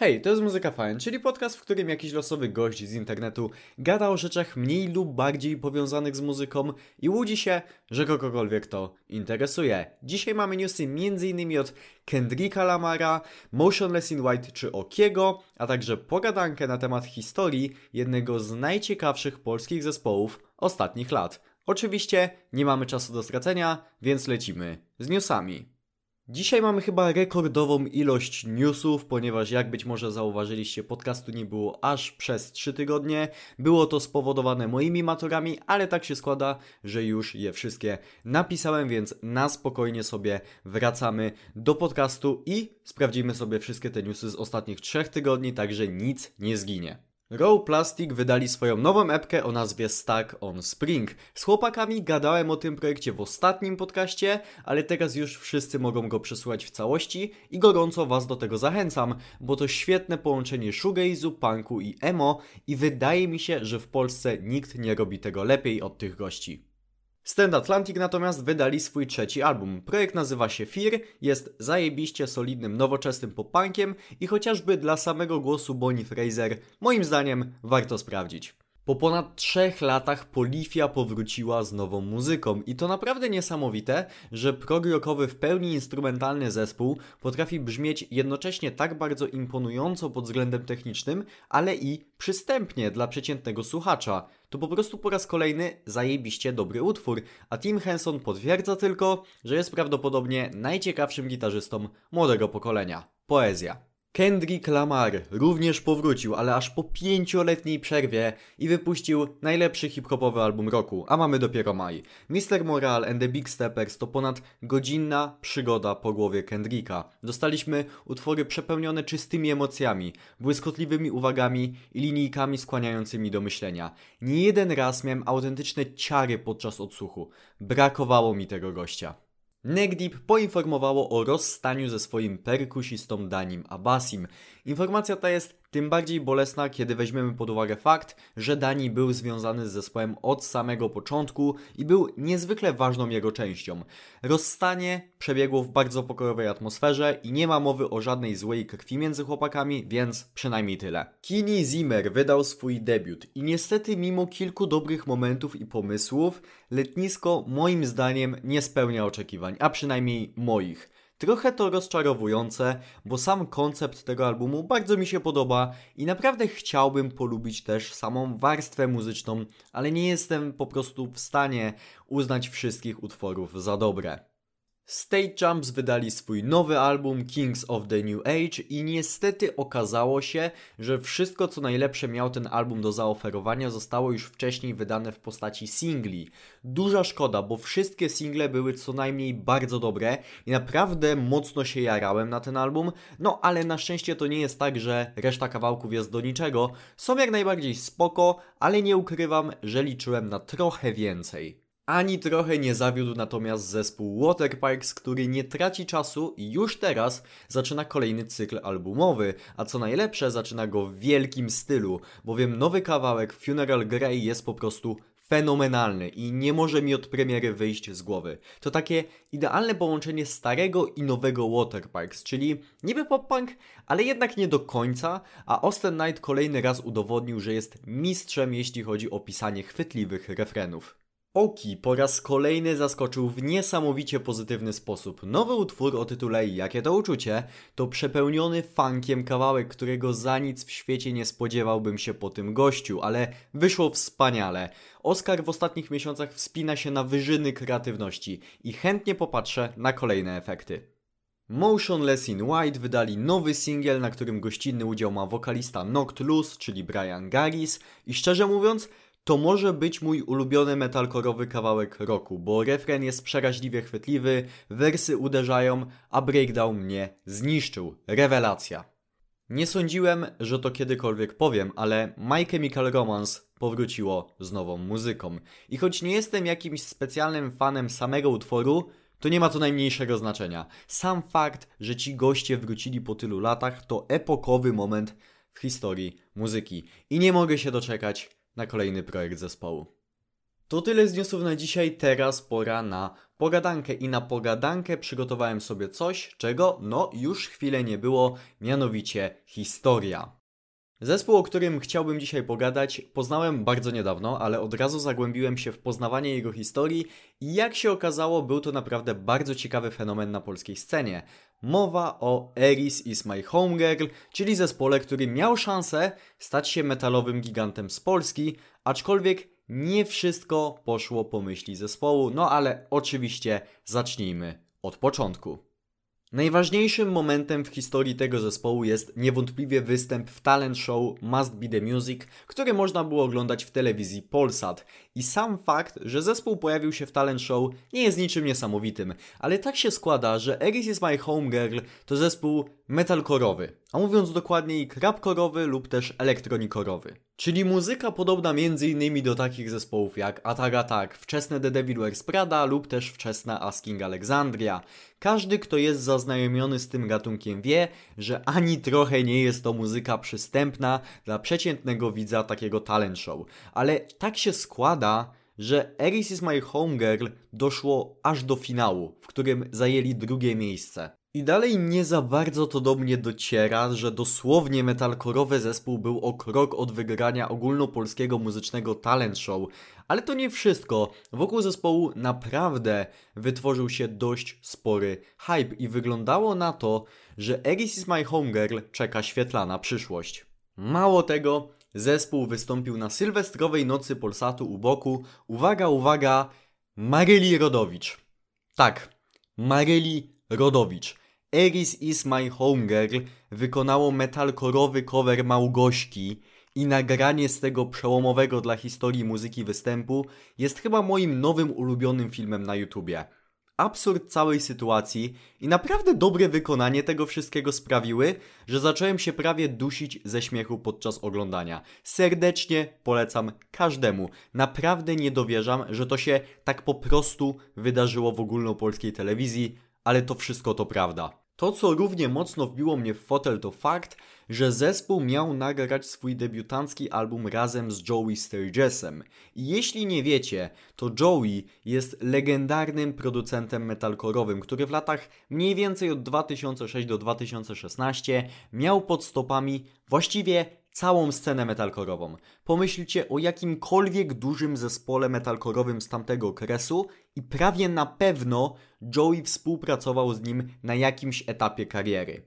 Hej, to jest Muzyka Fajn, czyli podcast, w którym jakiś losowy gość z internetu gada o rzeczach mniej lub bardziej powiązanych z muzyką i łudzi się, że kogokolwiek to interesuje. Dzisiaj mamy newsy m.in. od Kendricka Lamara, Motionless in White czy Okiego, a także pogadankę na temat historii jednego z najciekawszych polskich zespołów ostatnich lat. Oczywiście nie mamy czasu do stracenia, więc lecimy z newsami. Dzisiaj mamy chyba rekordową ilość newsów, ponieważ jak być może zauważyliście, podcastu nie było aż przez 3 tygodnie. Było to spowodowane moimi maturami, ale tak się składa, że już je wszystkie napisałem, więc na spokojnie sobie wracamy do podcastu i sprawdzimy sobie wszystkie te newsy z ostatnich 3 tygodni, także nic nie zginie. Raw Plastic wydali swoją nową epkę o nazwie Stark on Spring. Z chłopakami gadałem o tym projekcie w ostatnim podcaście, ale teraz już wszyscy mogą go przesłuchać w całości i gorąco was do tego zachęcam, bo to świetne połączenie Shugaizu, punku i emo i wydaje mi się, że w Polsce nikt nie robi tego lepiej od tych gości. Stand Atlantic natomiast wydali swój trzeci album. Projekt nazywa się Fear, jest zajebiście solidnym, nowoczesnym pop-punkiem i chociażby dla samego głosu Bonnie Fraser, moim zdaniem, warto sprawdzić. Po ponad 3 latach Polifia powróciła z nową muzyką i to naprawdę niesamowite, że prog-rockowy w pełni instrumentalny zespół potrafi brzmieć jednocześnie tak bardzo imponująco pod względem technicznym, ale i przystępnie dla przeciętnego słuchacza. To po prostu po raz kolejny zajebiście dobry utwór, a Tim Henson potwierdza tylko, że jest prawdopodobnie najciekawszym gitarzystą młodego pokolenia. Poezja. Kendrick Lamar również powrócił, ale aż po 5-letniej przerwie i wypuścił najlepszy hip-hopowy album roku, a mamy dopiero maj. Mr. Morale and the Big Steppers to ponad godzinna przygoda po głowie Kendricka. Dostaliśmy utwory przepełnione czystymi emocjami, błyskotliwymi uwagami i linijkami skłaniającymi do myślenia. Nie jeden raz miałem autentyczne ciary podczas odsłuchu. Brakowało mi tego gościa. Negdeep poinformowało o rozstaniu ze swoim perkusistą Danim Abbasim. Informacja ta jest tym bardziej bolesna, kiedy weźmiemy pod uwagę fakt, że Dani był związany z zespołem od samego początku i był niezwykle ważną jego częścią. Rozstanie przebiegło w bardzo pokojowej atmosferze i nie ma mowy o żadnej złej krwi między chłopakami, więc przynajmniej tyle. Keiny Zimmer wydał swój debiut i niestety mimo kilku dobrych momentów i pomysłów, Letnisko moim zdaniem nie spełnia oczekiwań, a przynajmniej moich. Trochę to rozczarowujące, bo sam koncept tego albumu bardzo mi się podoba i naprawdę chciałbym polubić też samą warstwę muzyczną, ale nie jestem po prostu w stanie uznać wszystkich utworów za dobre. State Champs wydali swój nowy album Kings of the New Age i niestety okazało się, że wszystko co najlepsze miał ten album do zaoferowania zostało już wcześniej wydane w postaci singli. Duża szkoda, bo wszystkie single były co najmniej bardzo dobre i naprawdę mocno się jarałem na ten album, no ale na szczęście to nie jest tak, że reszta kawałków jest do niczego. Są jak najbardziej spoko, ale nie ukrywam, że liczyłem na trochę więcej. Ani trochę nie zawiódł natomiast zespół Waterparks, który nie traci czasu i już teraz zaczyna kolejny cykl albumowy, a co najlepsze zaczyna go w wielkim stylu, bowiem nowy kawałek Funeral Grey jest po prostu fenomenalny i nie może mi od premiery wyjść z głowy. To takie idealne połączenie starego i nowego Waterparks, czyli niby pop-punk, ale jednak nie do końca, a Austin Knight kolejny raz udowodnił, że jest mistrzem jeśli chodzi o pisanie chwytliwych refrenów. Oki po raz kolejny zaskoczył w niesamowicie pozytywny sposób. Nowy utwór o tytule Jakie to uczucie to przepełniony funkiem kawałek, którego za nic w świecie nie spodziewałbym się po tym gościu, ale wyszło wspaniale. Oskar w ostatnich miesiącach wspina się na wyżyny kreatywności i chętnie popatrzę na kolejne efekty. Motionless in White wydali nowy singiel, na którym gościnny udział ma wokalista Knocked Loose, czyli Brian Garris i szczerze mówiąc, to może być mój ulubiony metalkorowy kawałek roku, bo refren jest przeraźliwie chwytliwy, wersy uderzają, a breakdown mnie zniszczył. Rewelacja. Nie sądziłem, że to kiedykolwiek powiem, ale My Chemical Romance powróciło z nową muzyką. I choć nie jestem jakimś specjalnym fanem samego utworu, to nie ma to najmniejszego znaczenia. Sam fakt, że ci goście wrócili po tylu latach, to epokowy moment w historii muzyki. I nie mogę się doczekać na kolejny projekt zespołu. To tyle z newsów na dzisiaj, teraz pora na pogadankę i na pogadankę przygotowałem sobie coś, czego no już chwilę nie było, mianowicie historia. Zespół, o którym chciałbym dzisiaj pogadać, poznałem bardzo niedawno, ale od razu zagłębiłem się w poznawanie jego historii i jak się okazało, był to naprawdę bardzo ciekawy fenomen na polskiej scenie. Mowa o Eris is my homegirl, czyli zespole, który miał szansę stać się metalowym gigantem z Polski, aczkolwiek nie wszystko poszło po myśli zespołu, no ale oczywiście zacznijmy od początku. Najważniejszym momentem w historii tego zespołu jest niewątpliwie występ w talent show Must Be The Music, który można było oglądać w telewizji Polsat. I sam fakt, że zespół pojawił się w talent show nie jest niczym niesamowitym, ale tak się składa, że Eris is my homegirl to zespół metalkorowy, a mówiąc dokładniej rapkorowy lub też elektronikorowy. Czyli muzyka podobna m.in. do takich zespołów jak Atara-Tak, wczesne The Devil Wears Prada lub też wczesna Asking Alexandria. Każdy, kto jest zaznajomiony z tym gatunkiem wie, że ani trochę nie jest to muzyka przystępna dla przeciętnego widza takiego talent show. Ale tak się składa, że Eris is my homegirl doszło aż do finału, w którym zajęli drugie miejsce. I dalej nie za bardzo to do mnie dociera, że dosłownie metalkorowy zespół był o krok od wygrania ogólnopolskiego muzycznego talent show. Ale to nie wszystko. Wokół zespołu naprawdę wytworzył się dość spory hype i wyglądało na to, że Eris is my homegirl czeka świetlana przyszłość. Mało tego, zespół wystąpił na sylwestrowej nocy Polsatu u boku, uwaga, uwaga, Maryli Rodowicz. Tak, Maryli Rodowicz. Eris is my homegirl wykonało metalkorowy cover Małgośki i nagranie z tego przełomowego dla historii muzyki występu jest chyba moim nowym ulubionym filmem na YouTubie. Absurd całej sytuacji i naprawdę dobre wykonanie tego wszystkiego sprawiły, że zacząłem się prawie dusić ze śmiechu podczas oglądania. Serdecznie polecam każdemu. Naprawdę nie dowierzam, że to się tak po prostu wydarzyło w ogólnopolskiej telewizji, ale to wszystko to prawda. To, co równie mocno wbiło mnie w fotel, to fakt, że zespół miał nagrać swój debiutancki album razem z Joey Sturgesem. I jeśli nie wiecie, to Joey jest legendarnym producentem metalkorowym, który w latach mniej więcej od 2006 do 2016 miał pod stopami właściwie całą scenę metalkorową. Pomyślcie o jakimkolwiek dużym zespole metalkorowym z tamtego okresu i prawie na pewno Joey współpracował z nim na jakimś etapie kariery.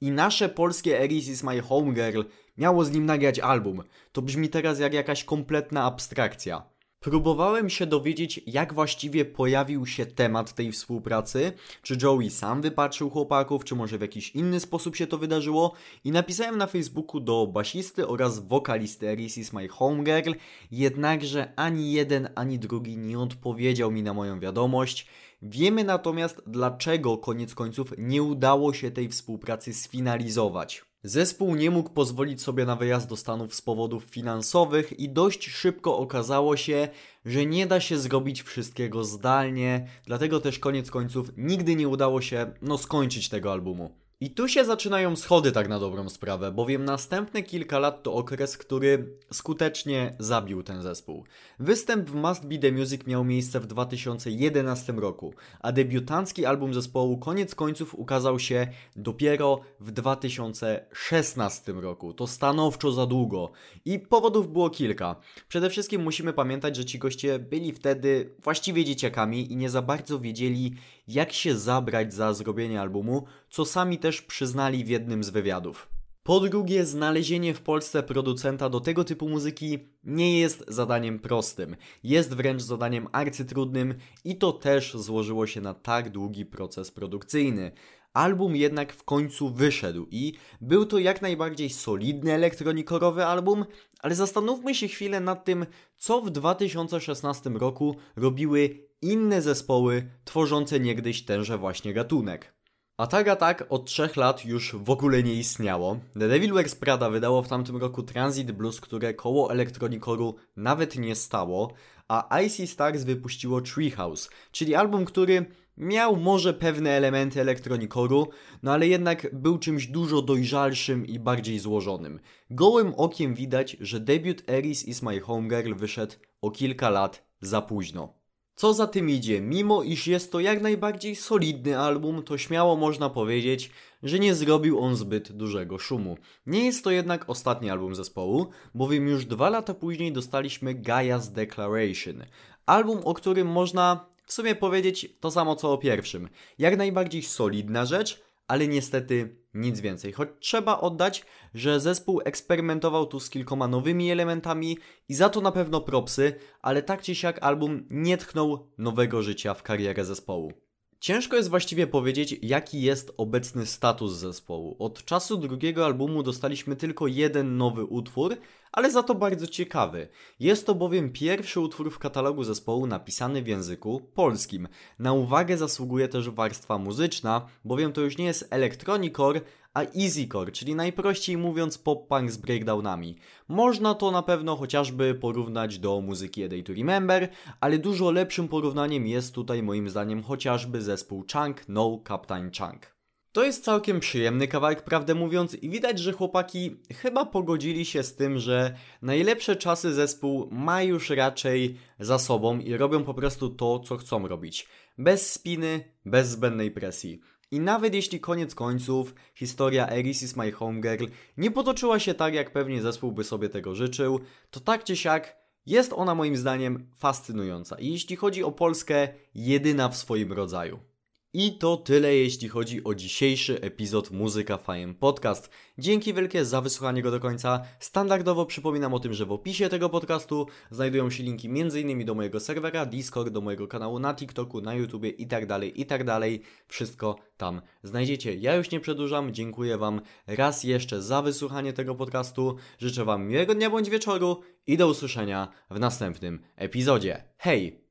I nasze polskie Eris is my homegirl miało z nim nagrać album. To brzmi teraz jak jakaś kompletna abstrakcja. Próbowałem się dowiedzieć, jak właściwie pojawił się temat tej współpracy, czy Joey sam wypatrzył chłopaków, czy może w jakiś inny sposób się to wydarzyło i napisałem na Facebooku do basisty oraz wokalisty Eris is my homegirl, jednakże ani jeden, ani drugi nie odpowiedział mi na moją wiadomość. Wiemy natomiast, dlaczego koniec końców nie udało się tej współpracy sfinalizować. Zespół nie mógł pozwolić sobie na wyjazd do Stanów z powodów finansowych i dość szybko okazało się, że nie da się zrobić wszystkiego zdalnie, dlatego też koniec końców nigdy nie udało się skończyć tego albumu. I tu się zaczynają schody tak na dobrą sprawę, bowiem następne kilka lat to okres, który skutecznie zabił ten zespół. Występ w Must Be The Music miał miejsce w 2011 roku, a debiutancki album zespołu koniec końców ukazał się dopiero w 2016 roku. To stanowczo za długo i powodów było kilka. Przede wszystkim musimy pamiętać, że ci goście byli wtedy właściwie dzieciakami i nie za bardzo wiedzieli, jak się zabrać za zrobienie albumu, co sami też przyznali w jednym z wywiadów. Po drugie, znalezienie w Polsce producenta do tego typu muzyki nie jest zadaniem prostym. Jest wręcz zadaniem arcytrudnym i to też złożyło się na tak długi proces produkcyjny. Album jednak w końcu wyszedł i był to jak najbardziej solidny elektronikorowy album, ale zastanówmy się chwilę nad tym, co w 2016 roku robiły inne zespoły tworzące niegdyś tenże właśnie gatunek. Atara-Tak od 3 lat już w ogóle nie istniało. The Devil Wears Prada wydało w tamtym roku Transit Blues, które koło elektronikoru nawet nie stało, a Icy Stars wypuściło Treehouse, czyli album, który miał może pewne elementy elektronikoru, ale jednak był czymś dużo dojrzalszym i bardziej złożonym. Gołym okiem widać, że debiut Eris is my homegirl wyszedł o kilka lat za późno. Co za tym idzie, mimo iż jest to jak najbardziej solidny album, to śmiało można powiedzieć, że nie zrobił on zbyt dużego szumu. Nie jest to jednak ostatni album zespołu, bowiem już 2 lata później dostaliśmy Gaia's Declaration. Album, o którym można w sumie powiedzieć to samo co o pierwszym. Jak najbardziej solidna rzecz, ale niestety nic więcej. Choć trzeba oddać, że zespół eksperymentował tu z kilkoma nowymi elementami i za to na pewno propsy, ale tak czy siak album nie tchnął nowego życia w karierę zespołu. Ciężko jest właściwie powiedzieć, jaki jest obecny status zespołu. Od czasu drugiego albumu dostaliśmy tylko 1 nowy utwór, ale za to bardzo ciekawy. Jest to bowiem pierwszy utwór w katalogu zespołu napisany w języku polskim. Na uwagę zasługuje też warstwa muzyczna, bowiem to już nie jest electronicore, a easycore, czyli najprościej mówiąc pop-punk z breakdownami. Można to na pewno chociażby porównać do muzyki A Day to Remember, ale dużo lepszym porównaniem jest tutaj moim zdaniem chociażby zespół Chunk, No Captain Chunk. To jest całkiem przyjemny kawałek, prawdę mówiąc, i widać, że chłopaki chyba pogodzili się z tym, że najlepsze czasy zespół ma już raczej za sobą i robią po prostu to, co chcą robić. Bez spiny, bez zbędnej presji. I nawet jeśli koniec końców historia Eris is my homegirl nie potoczyła się tak, jak pewnie zespół by sobie tego życzył, to tak czy siak jest ona moim zdaniem fascynująca. I jeśli chodzi o Polskę, jedyna w swoim rodzaju. I to tyle, jeśli chodzi o dzisiejszy epizod Muzyka Fajem Podcast. Dzięki wielkie za wysłuchanie go do końca. Standardowo przypominam o tym, że w opisie tego podcastu znajdują się linki m.in. do mojego serwera, Discord, do mojego kanału na TikToku, na YouTubie itd. Wszystko tam znajdziecie. Ja już nie przedłużam, dziękuję Wam raz jeszcze za wysłuchanie tego podcastu. Życzę Wam miłego dnia bądź wieczoru i do usłyszenia w następnym epizodzie. Hej!